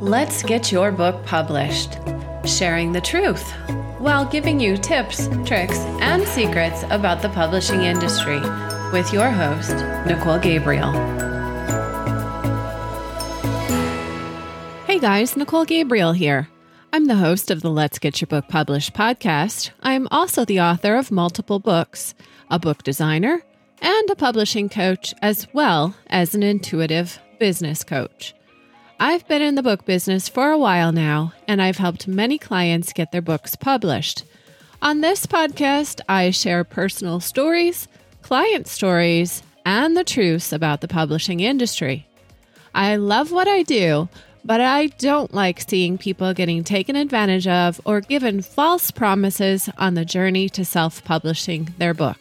Let's Get Your Book Published, sharing the truth while giving you tips, tricks, and secrets about the publishing industry with your host, Nicole Gabriel. Hey guys, Nicole Gabriel here. I'm the host of the Let's Get Your Book Published podcast. I'm also the author of multiple books, a book designer, and a publishing coach, as well as an intuitive business coach. I've been in the book business for a while now, and I've helped many clients get their books published. On this podcast, I share personal stories, client stories, and the truths about the publishing industry. I love what I do, but I don't like seeing people getting taken advantage of or given false promises on the journey to self-publishing their book.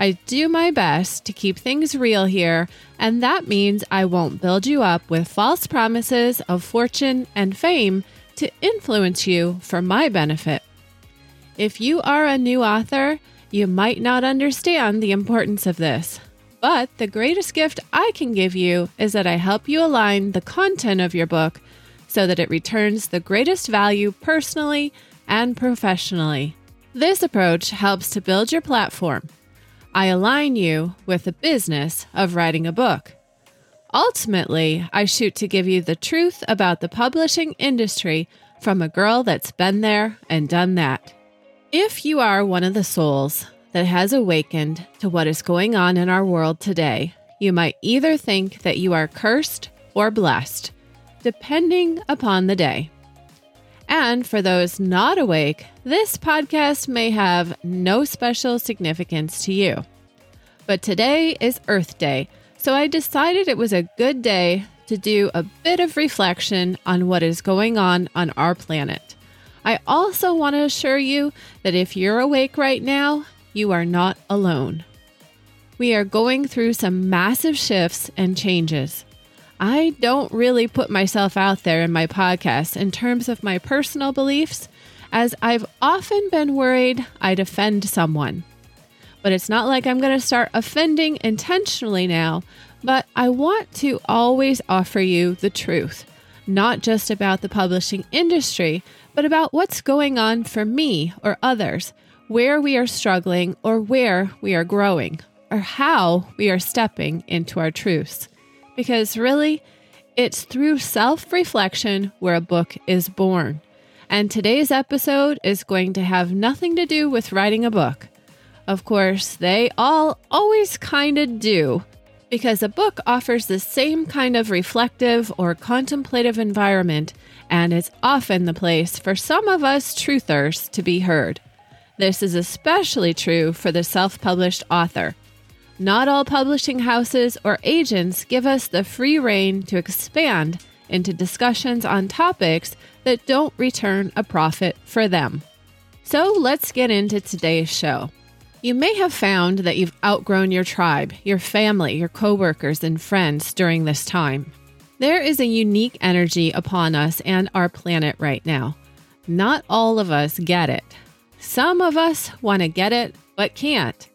I do my best to keep things real here, and that means I won't build you up with false promises of fortune and fame to influence you for my benefit. If you are a new author, you might not understand the importance of this, but the greatest gift I can give you is that I help you align the content of your book so that it returns the greatest value personally and professionally. This approach helps to build your platform. I align you with the business of writing a book. Ultimately, I shoot to give you the truth about the publishing industry from a girl that's been there and done that. If you are one of the souls that has awakened to what is going on in our world today, you might either think that you are cursed or blessed, depending upon the day. And for those not awake, this podcast may have no special significance to you. But today is Earth Day, so I decided it was a good day to do a bit of reflection on what is going on our planet. I also want to assure you that if you're awake right now, you are not alone. We are going through some massive shifts and changes. I don't really put myself out there in my podcast in terms of my personal beliefs, as I've often been worried I'd offend someone. But it's not like I'm going to start offending intentionally now, but I want to always offer you the truth, not just about the publishing industry, but about what's going on for me or others, where we are struggling or where we are growing, or how we are stepping into our truths. Because really, it's through self-reflection where a book is born. And today's episode is going to have nothing to do with writing a book. Of course, they all always kind of do, because a book offers the same kind of reflective or contemplative environment, and it's often the place for some of us truthers to be heard. This is especially true for the self-published author. Not all publishing houses or agents give us the free rein to expand into discussions on topics that don't return a profit for them. So let's get into today's show. You may have found that you've outgrown your tribe, your family, your coworkers, and friends during this time. There is a unique energy upon us and our planet right now. Not all of us get it. Some of us want to get it, but can't.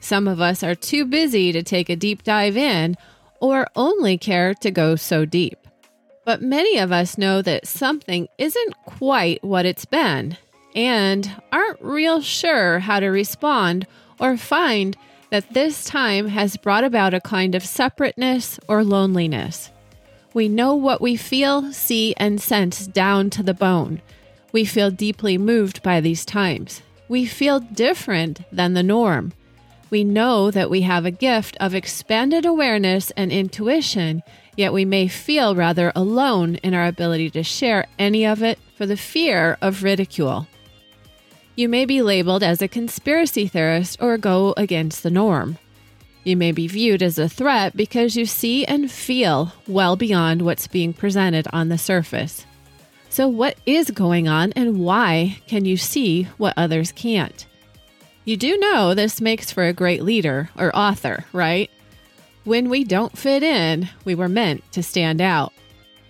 Some of us are too busy to take a deep dive in or only care to go so deep. But many of us know that something isn't quite what it's been and aren't real sure how to respond or find that this time has brought about a kind of separateness or loneliness. We know what we feel, see, and sense down to the bone. We feel deeply moved by these times. We feel different than the norm. We know that we have a gift of expanded awareness and intuition, yet we may feel rather alone in our ability to share any of it for the fear of ridicule. You may be labeled as a conspiracy theorist or go against the norm. You may be viewed as a threat because you see and feel well beyond what's being presented on the surface. So what is going on, and why can you see what others can't? You do know this makes for a great leader or author, right? When we don't fit in, we were meant to stand out.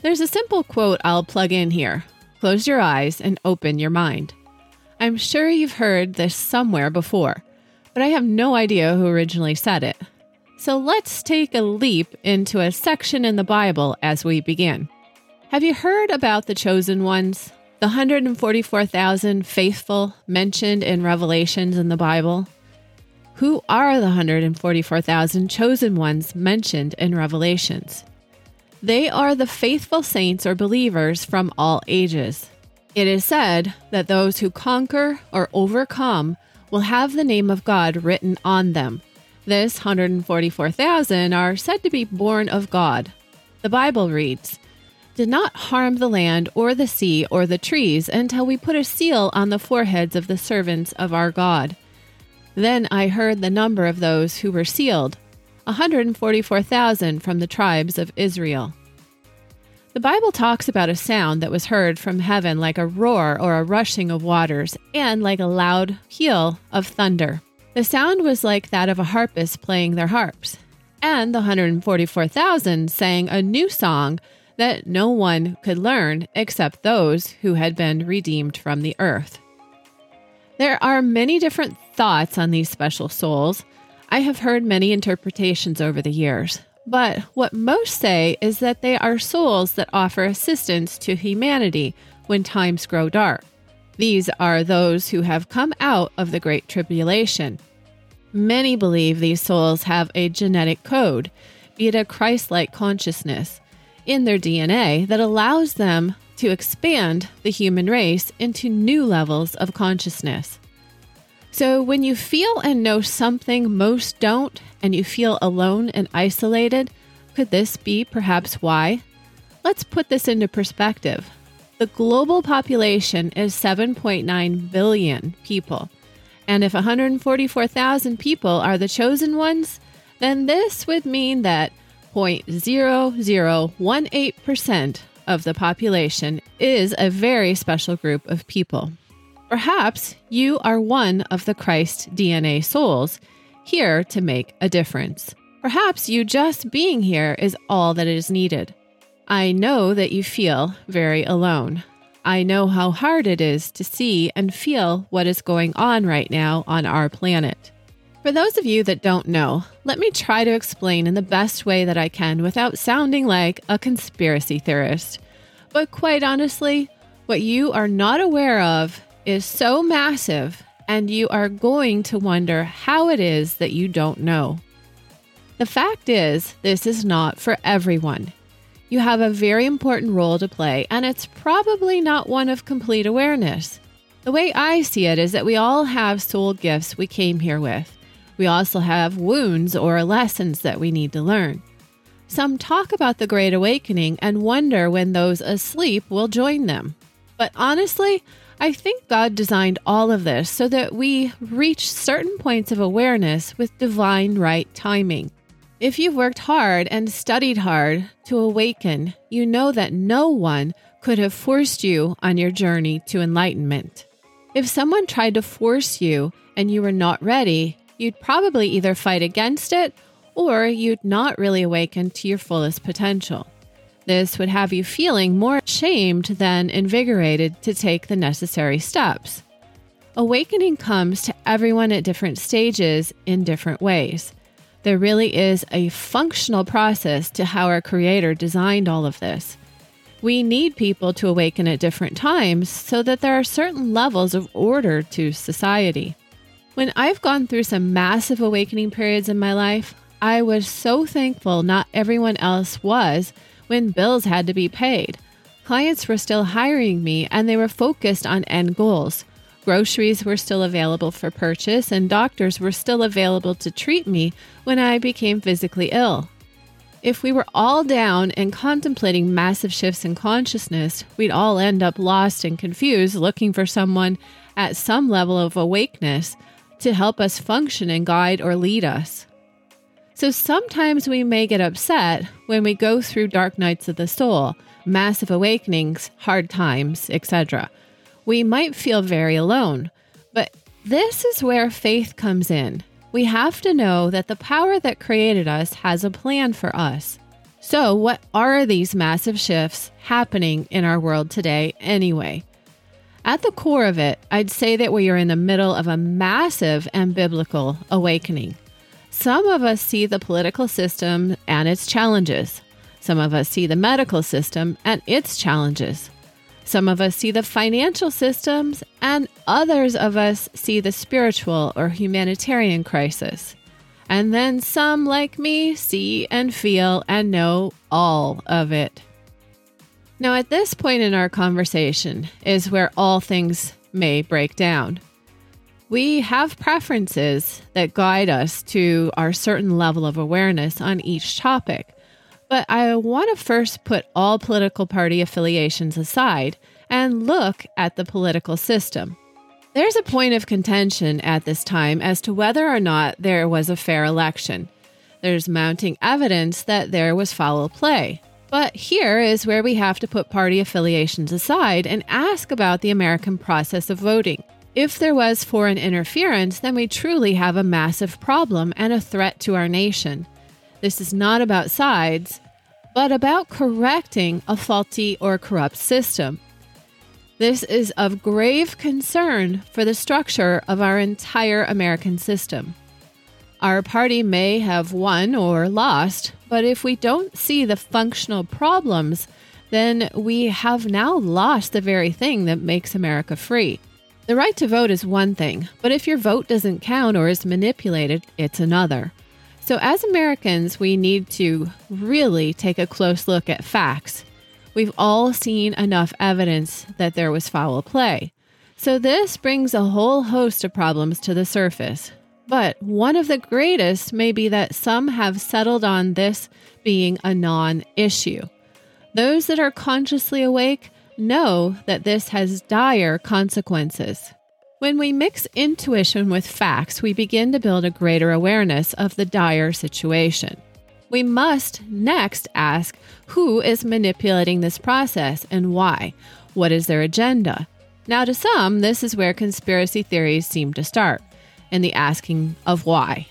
There's a simple quote I'll plug in here. Close your eyes and open your mind. I'm sure you've heard this somewhere before, but I have no idea who originally said it. So let's take a leap into a section in the Bible as we begin. Have you heard about the chosen ones, the 144,000 faithful mentioned in Revelations in the Bible? Who are the 144,000 chosen ones mentioned in Revelations? They are the faithful saints or believers from all ages. It is said that those who conquer or overcome will have the name of God written on them. This 144,000 are said to be born of God. The Bible reads, "Did not harm the land or the sea or the trees until we put a seal on the foreheads of the servants of our God. Then I heard the number of those who were sealed, 144,000 from the tribes of Israel." The Bible talks about a sound that was heard from heaven like a roar or a rushing of waters and like a loud peal of thunder. The sound was like that of a harpist playing their harps. And the 144,000 sang a new song that no one could learn except those who had been redeemed from the earth. There are many different thoughts on these special souls. I have heard many interpretations over the years, but what most say is that they are souls that offer assistance to humanity when times grow dark. These are those who have come out of the Great Tribulation. Many believe these souls have a genetic code, be it a Christ-like consciousness, in their DNA that allows them to expand the human race into new levels of consciousness. So when you feel and know something most don't, and you feel alone and isolated, could this be perhaps why? Let's put this into perspective. The global population is 7.9 billion people. And if 144,000 people are the chosen ones, then this would mean that 0.0018% of the population is a very special group of people. Perhaps you are one of the Christ DNA souls here to make a difference. Perhaps you just being here is all that is needed. I know that you feel very alone. I know how hard it is to see and feel what is going on right now on our planet. For those of you that don't know, let me try to explain in the best way that I can without sounding like a conspiracy theorist. But quite honestly, what you are not aware of is so massive, and you are going to wonder how it is that you don't know. The fact is, this is not for everyone. You have a very important role to play, and it's probably not one of complete awareness. The way I see it is that we all have soul gifts we came here with. We also have wounds or lessons that we need to learn. Some talk about the Great Awakening and wonder when those asleep will join them. But honestly, I think God designed all of this so that we reach certain points of awareness with divine right timing. If you've worked hard and studied hard to awaken, you know that no one could have forced you on your journey to enlightenment. If someone tried to force you and you were not ready, you'd probably either fight against it or you'd not really awaken to your fullest potential. This would have you feeling more ashamed than invigorated to take the necessary steps. Awakening comes to everyone at different stages in different ways. There really is a functional process to how our Creator designed all of this. We need people to awaken at different times so that there are certain levels of order to society. When I've gone through some massive awakening periods in my life, I was so thankful not everyone else was when bills had to be paid. Clients were still hiring me and they were focused on end goals. Groceries were still available for purchase and doctors were still available to treat me when I became physically ill. If we were all down and contemplating massive shifts in consciousness, we'd all end up lost and confused, looking for someone at some level of awakeness to help us function and guide or lead us. So sometimes we may get upset when we go through dark nights of the soul, massive awakenings, hard times, etc. We might feel very alone, but this is where faith comes in. We have to know that the power that created us has a plan for us. So what are these massive shifts happening in our world today anyway? At the core of it, I'd say that we are in the middle of a massive and biblical awakening. Some of us see the political system and its challenges. Some of us see the medical system and its challenges. Some of us see the financial systems, and others of us see the spiritual or humanitarian crisis. And then some, like me, see and feel and know all of it. Now, at this point in our conversation is where all things may break down. We have preferences that guide us to our certain level of awareness on each topic. But I want to first put all political party affiliations aside and look at the political system. There's a point of contention at this time as to whether or not there was a fair election. There's mounting evidence that there was foul play. But here is where we have to put party affiliations aside and ask about the American process of voting. If there was foreign interference, then we truly have a massive problem and a threat to our nation. This is not about sides, but about correcting a faulty or corrupt system. This is of grave concern for the structure of our entire American system. Our party may have won or lost, but if we don't see the functional problems, then we have now lost the very thing that makes America free. The right to vote is one thing, but if your vote doesn't count or is manipulated, it's another. So as Americans, we need to really take a close look at facts. We've all seen enough evidence that there was foul play. So this brings a whole host of problems to the surface. But one of the greatest may be that some have settled on this being a non-issue. Those that are consciously awake know that this has dire consequences. When we mix intuition with facts, we begin to build a greater awareness of the dire situation. We must next ask, who is manipulating this process and why? What is their agenda? Now, to some, this is where conspiracy theories seem to start, in the asking of why.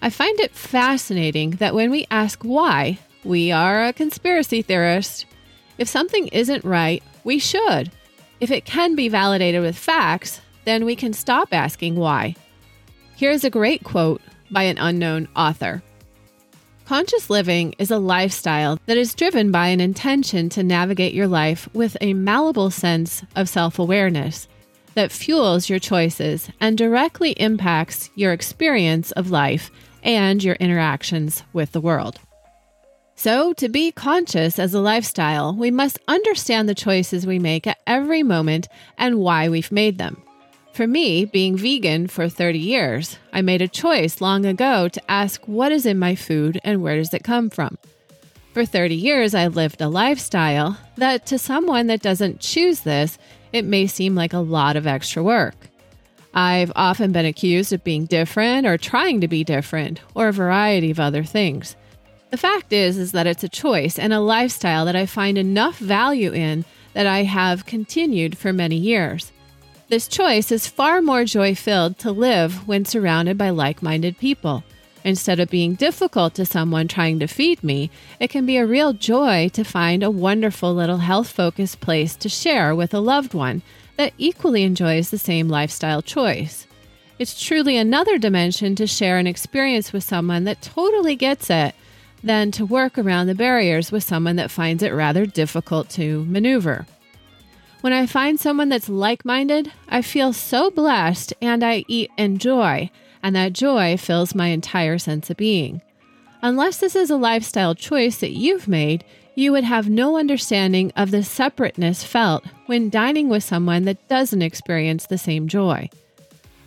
I find it fascinating that when we ask why, we are a conspiracy theorist. If something isn't right, we should. If it can be validated with facts, then we can stop asking why. Here's a great quote by an unknown author. Conscious living is a lifestyle that is driven by an intention to navigate your life with a malleable sense of self-awareness that fuels your choices and directly impacts your experience of life and your interactions with the world. So, to be conscious as a lifestyle, we must understand the choices we make at every moment and why we've made them. For me, being vegan for 30 years, I made a choice long ago to ask what is in my food and where does it come from. For 30 years, I lived a lifestyle that to someone that doesn't choose this, it may seem like a lot of extra work. I've often been accused of being different or trying to be different or a variety of other things. The fact is that it's a choice and a lifestyle that I find enough value in that I have continued for many years. This choice is far more joy-filled to live when surrounded by like-minded people. Instead of being difficult to someone trying to feed me, it can be a real joy to find a wonderful little health-focused place to share with a loved one that equally enjoys the same lifestyle choice. It's truly another dimension to share an experience with someone that totally gets it than to work around the barriers with someone that finds it rather difficult to maneuver. When I find someone that's like-minded, I feel so blessed and I eat and joy, and that joy fills my entire sense of being. Unless this is a lifestyle choice that you've made, you would have no understanding of the separateness felt when dining with someone that doesn't experience the same joy.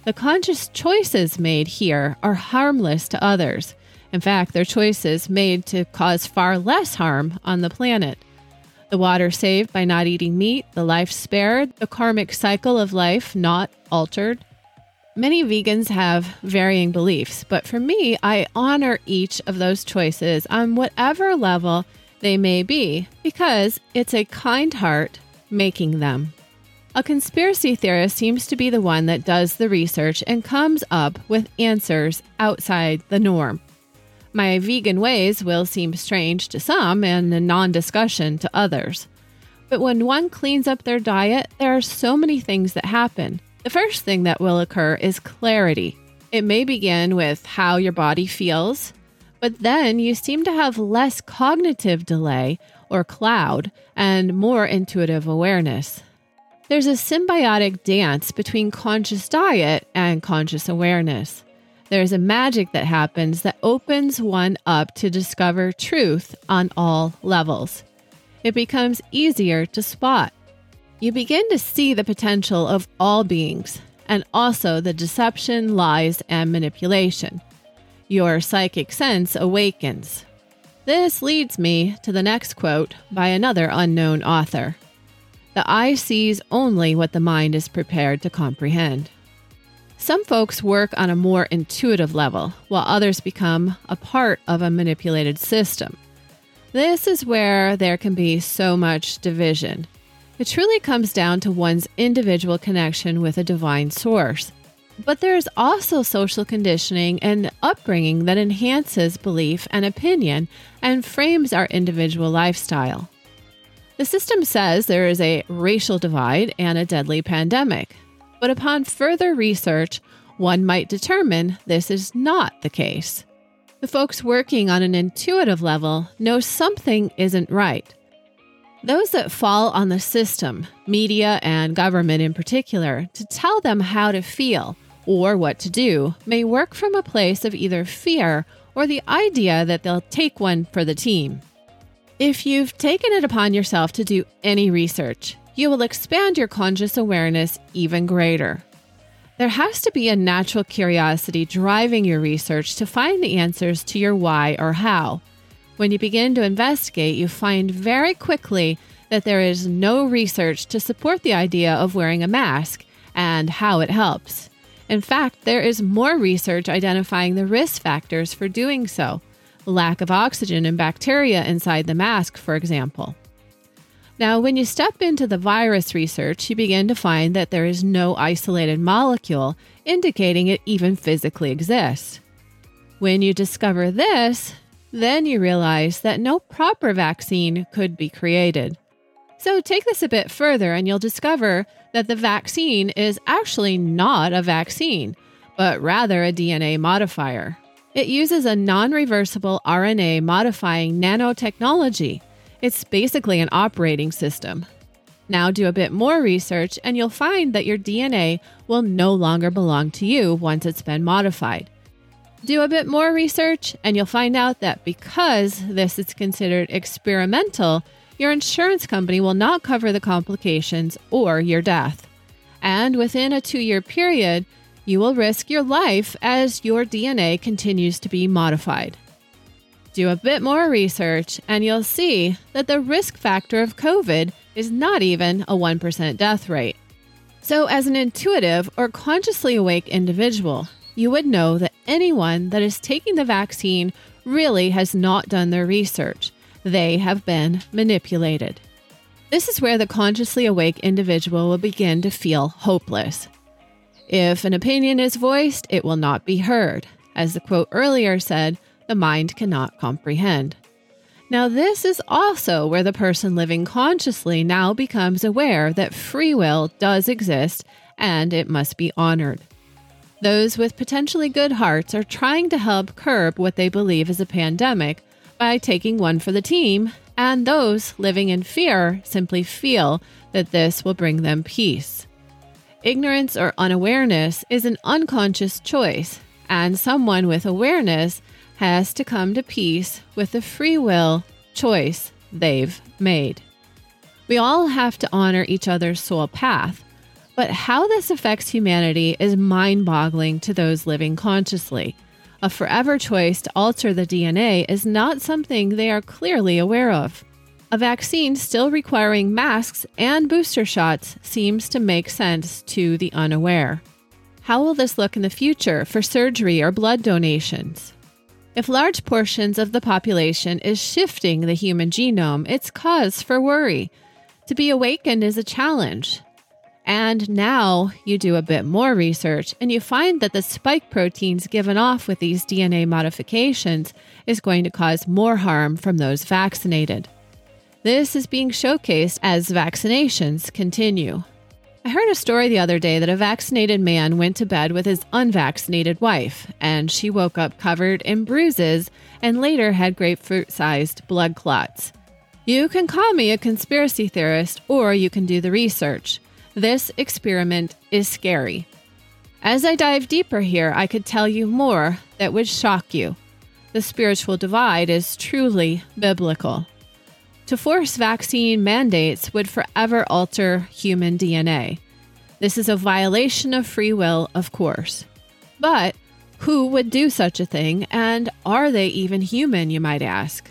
The conscious choices made here are harmless to others. In fact, they're choices made to cause far less harm on the planet. The water saved by not eating meat, the life spared, the karmic cycle of life not altered. Many vegans have varying beliefs, but for me, I honor each of those choices on whatever level they may be because it's a kind heart making them. A conspiracy theorist seems to be the one that does the research and comes up with answers outside the norm. My vegan ways will seem strange to some and a non-discussion to others. But when one cleans up their diet, there are so many things that happen. The first thing that will occur is clarity. It may begin with how your body feels, But then you seem to have less cognitive delay or cloud and more intuitive awareness. There's a symbiotic dance between conscious diet and conscious awareness. There's a magic that happens that opens one up to discover truth on all levels. It becomes easier to spot. You begin to see the potential of all beings and also the deception, lies, and manipulation. Your psychic sense awakens. This leads me to the next quote by another unknown author. The eye sees only what the mind is prepared to comprehend. Some folks work on a more intuitive level, while others become a part of a manipulated system. This is where there can be so much division. It truly comes down to one's individual connection with a divine source. But there is also social conditioning and upbringing that enhances belief and opinion and frames our individual lifestyle. The system says there is a racial divide and a deadly pandemic, but upon further research, one might determine this is not the case. The folks working on an intuitive level know something isn't right. Those that fall on the system, media and government in particular, to tell them how to feel or what to do may work from a place of either fear or the idea that they'll take one for the team. If you've taken it upon yourself to do any research, you will expand your conscious awareness even greater. There has to be a natural curiosity driving your research to find the answers to your why or how. When you begin to investigate, you find very quickly that there is no research to support the idea of wearing a mask and how it helps. In fact, there is more research identifying the risk factors for doing so. Lack of oxygen and bacteria inside the mask, for example. Now, when you step into the virus research, you begin to find that there is no isolated molecule indicating it even physically exists. When you discover this, then you realize that no proper vaccine could be created. So take this a bit further and you'll discover that the vaccine is actually not a vaccine, but rather a DNA modifier. It uses a non-reversible RNA-modifying nanotechnology. It's basically an operating system. Now do a bit more research and you'll find that your DNA will no longer belong to you once it's been modified. Do a bit more research and you'll find out that because this is considered experimental, your insurance company will not cover the complications or your death. And within a 2-year period, you will risk your life as your DNA continues to be modified. Do a bit more research and you'll see that the risk factor of COVID is not even a 1% death rate. So as an intuitive or consciously awake individual, you would know that anyone that is taking the vaccine really has not done their research. They have been manipulated. This is where the consciously awake individual will begin to feel hopeless. If an opinion is voiced, it will not be heard. As the quote earlier said, the mind cannot comprehend. Now, this is also where the person living consciously now becomes aware that free will does exist and it must be honored. Those with potentially good hearts are trying to help curb what they believe is a pandemic by taking one for the team, and those living in fear simply feel that this will bring them peace. Ignorance or unawareness is an unconscious choice, and someone with awareness has to come to peace with the free will choice they've made. We all have to honor each other's soul path, but how this affects humanity is mind-boggling to those living consciously. A forever choice to alter the DNA is not something they are clearly aware of. A vaccine still requiring masks and booster shots seems to make sense to the unaware. How will this look in the future for surgery or blood donations? If large portions of the population is shifting the human genome, it's cause for worry. To be awakened is a challenge. And now you do a bit more research and you find that the spike proteins given off with these DNA modifications is going to cause more harm from those vaccinated. This is being showcased as vaccinations continue. I heard a story the other day that a vaccinated man went to bed with his unvaccinated wife, and she woke up covered in bruises and later had grapefruit-sized blood clots. You can call me a conspiracy theorist, or you can do the research. This experiment is scary. As I dive deeper here, I could tell you more that would shock you. The spiritual divide is truly biblical. To force vaccine mandates would forever alter human DNA. This is a violation of free will, of course. But who would do such a thing, and are they even human, you might ask?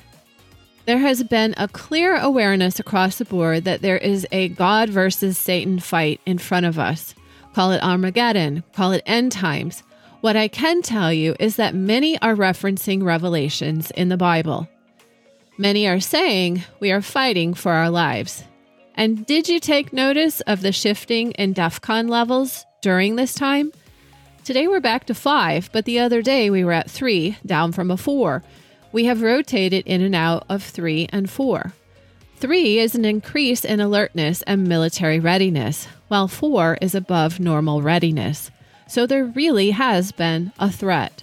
There has been a clear awareness across the board that there is a God versus Satan fight in front of us. Call it Armageddon, call it end times. What I can tell you is that many are referencing Revelations in the Bible. Many are saying we are fighting for our lives. And did you take notice of the shifting in DEFCON levels during this time? Today we're back to 5, but the other day we were at 3, down from a 4. We have rotated in and out of 3 and 4. 3 is an increase in alertness and military readiness, while 4 is above normal readiness. So there really has been a threat.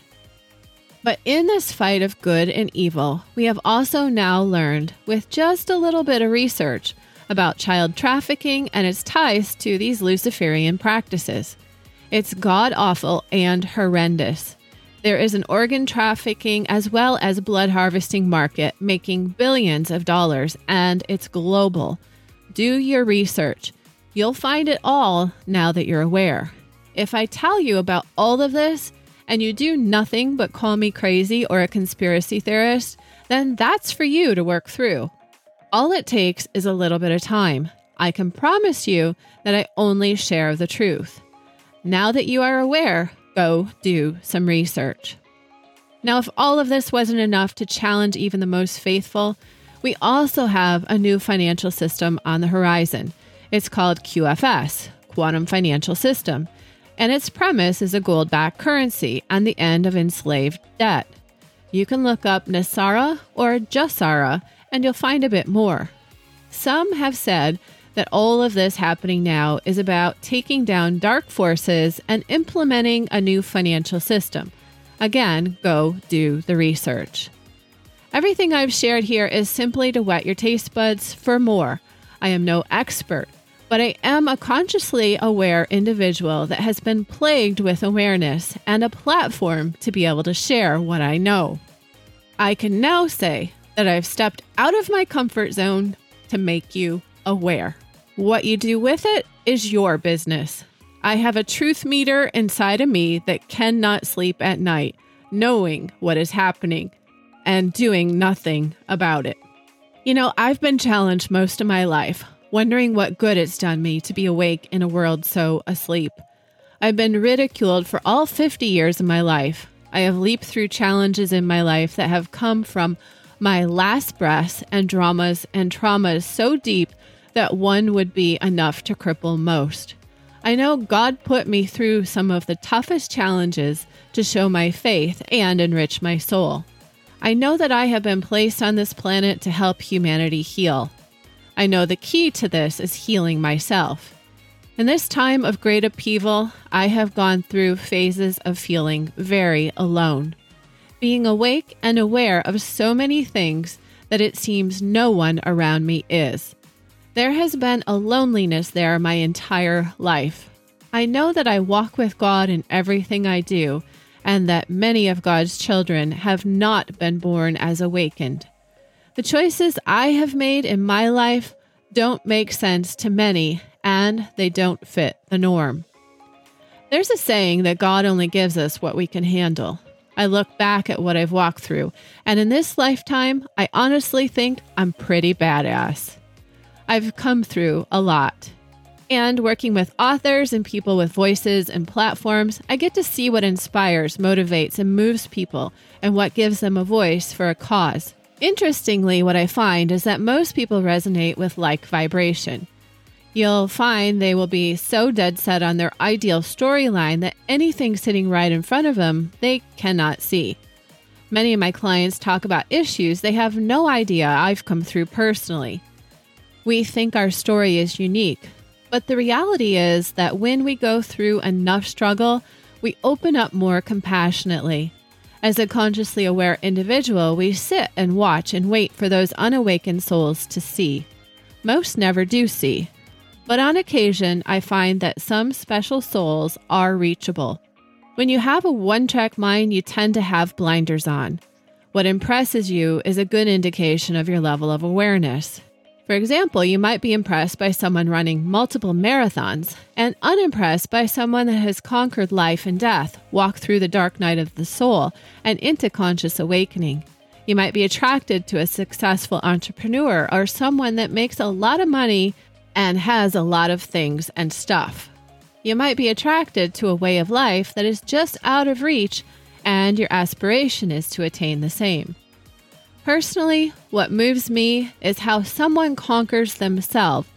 But in this fight of good and evil, we have also now learned, with just a little bit of research, about child trafficking and its ties to these Luciferian practices. It's god-awful and horrendous. There is an organ trafficking as well as blood harvesting market making billions of dollars, and it's global. Do your research. You'll find it all now that you're aware. If I tell you about all of this, and you do nothing but call me crazy or a conspiracy theorist, then that's for you to work through. All it takes is a little bit of time. I can promise you that I only share the truth. Now that you are aware, go do some research. Now, if all of this wasn't enough to challenge even the most faithful, we also have a new financial system on the horizon. It's called QFS, Quantum Financial System. And its premise is a gold-backed currency and the end of enslaved debt. You can look up Nasara or Jasara, and you'll find a bit more. Some have said that all of this happening now is about taking down dark forces and implementing a new financial system. Again, go do the research. Everything I've shared here is simply to whet your taste buds for more. I am no expert, but I am a consciously aware individual that has been plagued with awareness and a platform to be able to share what I know. I can now say that I've stepped out of my comfort zone to make you aware. What you do with it is your business. I have a truth meter inside of me that cannot sleep at night, knowing what is happening and doing nothing about it. You know, I've been challenged most of my life, wondering what good it's done me to be awake in a world so asleep. I've been ridiculed for all 50 years of my life. I have leaped through challenges in my life that have come from my last breath and dramas and traumas so deep that one would be enough to cripple most. I know God put me through some of the toughest challenges to show my faith and enrich my soul. I know that I have been placed on this planet to help humanity heal. I know the key to this is healing myself. In this time of great upheaval, I have gone through phases of feeling very alone, being awake and aware of so many things that it seems no one around me is. There has been a loneliness there my entire life. I know that I walk with God in everything I do, and that many of God's children have not been born as awakened. The choices I have made in my life don't make sense to many, and they don't fit the norm. There's a saying that God only gives us what we can handle. I look back at what I've walked through, and in this lifetime, I honestly think I'm pretty badass. I've come through a lot. And working with authors and people with voices and platforms, I get to see what inspires, motivates, and moves people, and what gives them a voice for a cause. Interestingly, what I find is that most people resonate with like vibration. You'll find they will be so dead set on their ideal storyline that anything sitting right in front of them, they cannot see. Many of my clients talk about issues they have no idea I've come through personally. We think our story is unique, But the reality is that when we go through enough struggle, we open up more compassionately. As a consciously aware individual, we sit and watch and wait for those unawakened souls to see. Most never do see. But on occasion, I find that some special souls are reachable. When you have a one-track mind, you tend to have blinders on. What impresses you is a good indication of your level of awareness. For example, you might be impressed by someone running multiple marathons and unimpressed by someone that has conquered life and death, walked through the dark night of the soul and into conscious awakening. You might be attracted to a successful entrepreneur or someone that makes a lot of money and has a lot of things and stuff. You might be attracted to a way of life that is just out of reach and your aspiration is to attain the same. Personally, what moves me is how someone conquers themselves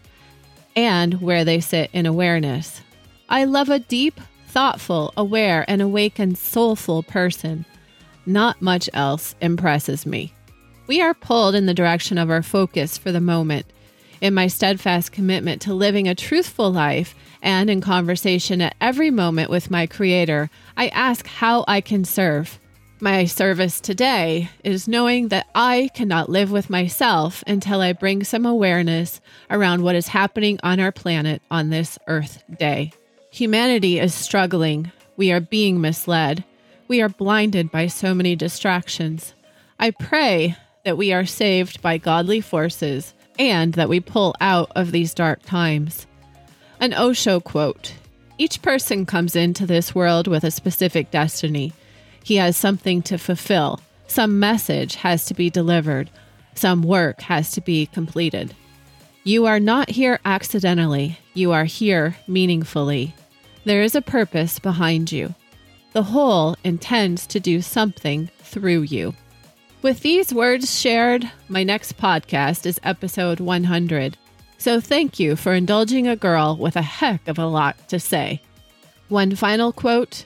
and where they sit in awareness. I love a deep, thoughtful, aware, and awakened, soulful person. Not much else impresses me. We are pulled in the direction of our focus for the moment. In my steadfast commitment to living a truthful life and in conversation at every moment with my Creator, I ask how I can serve. My service today is knowing that I cannot live with myself until I bring some awareness around what is happening on our planet on this Earth Day. Humanity is struggling. We are being misled. We are blinded by so many distractions. I pray that we are saved by godly forces and that we pull out of these dark times. An Osho quote, "Each person comes into this world with a specific destiny. He has something to fulfill. Some message has to be delivered. Some work has to be completed. You are not here accidentally. You are here meaningfully. There is a purpose behind you. The whole intends to do something through you." With these words shared, my next podcast is episode 100. So thank you for indulging a girl with a heck of a lot to say. One final quote.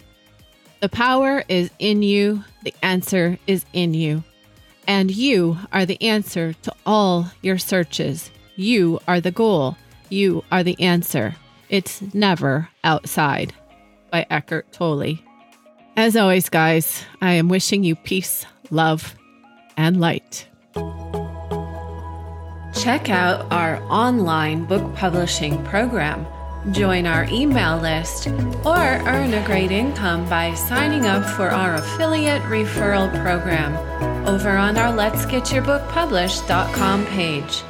"The power is in you, the answer is in you, and you are the answer to all your searches. You are the goal, you are the answer. It's never outside," by Eckhart Tolle. As always, guys, I am wishing you peace, love, and light. Check out our online book publishing program. Join our email list or earn a great income by signing up for our affiliate referral program over on our Let's Get Your Book Published.com page.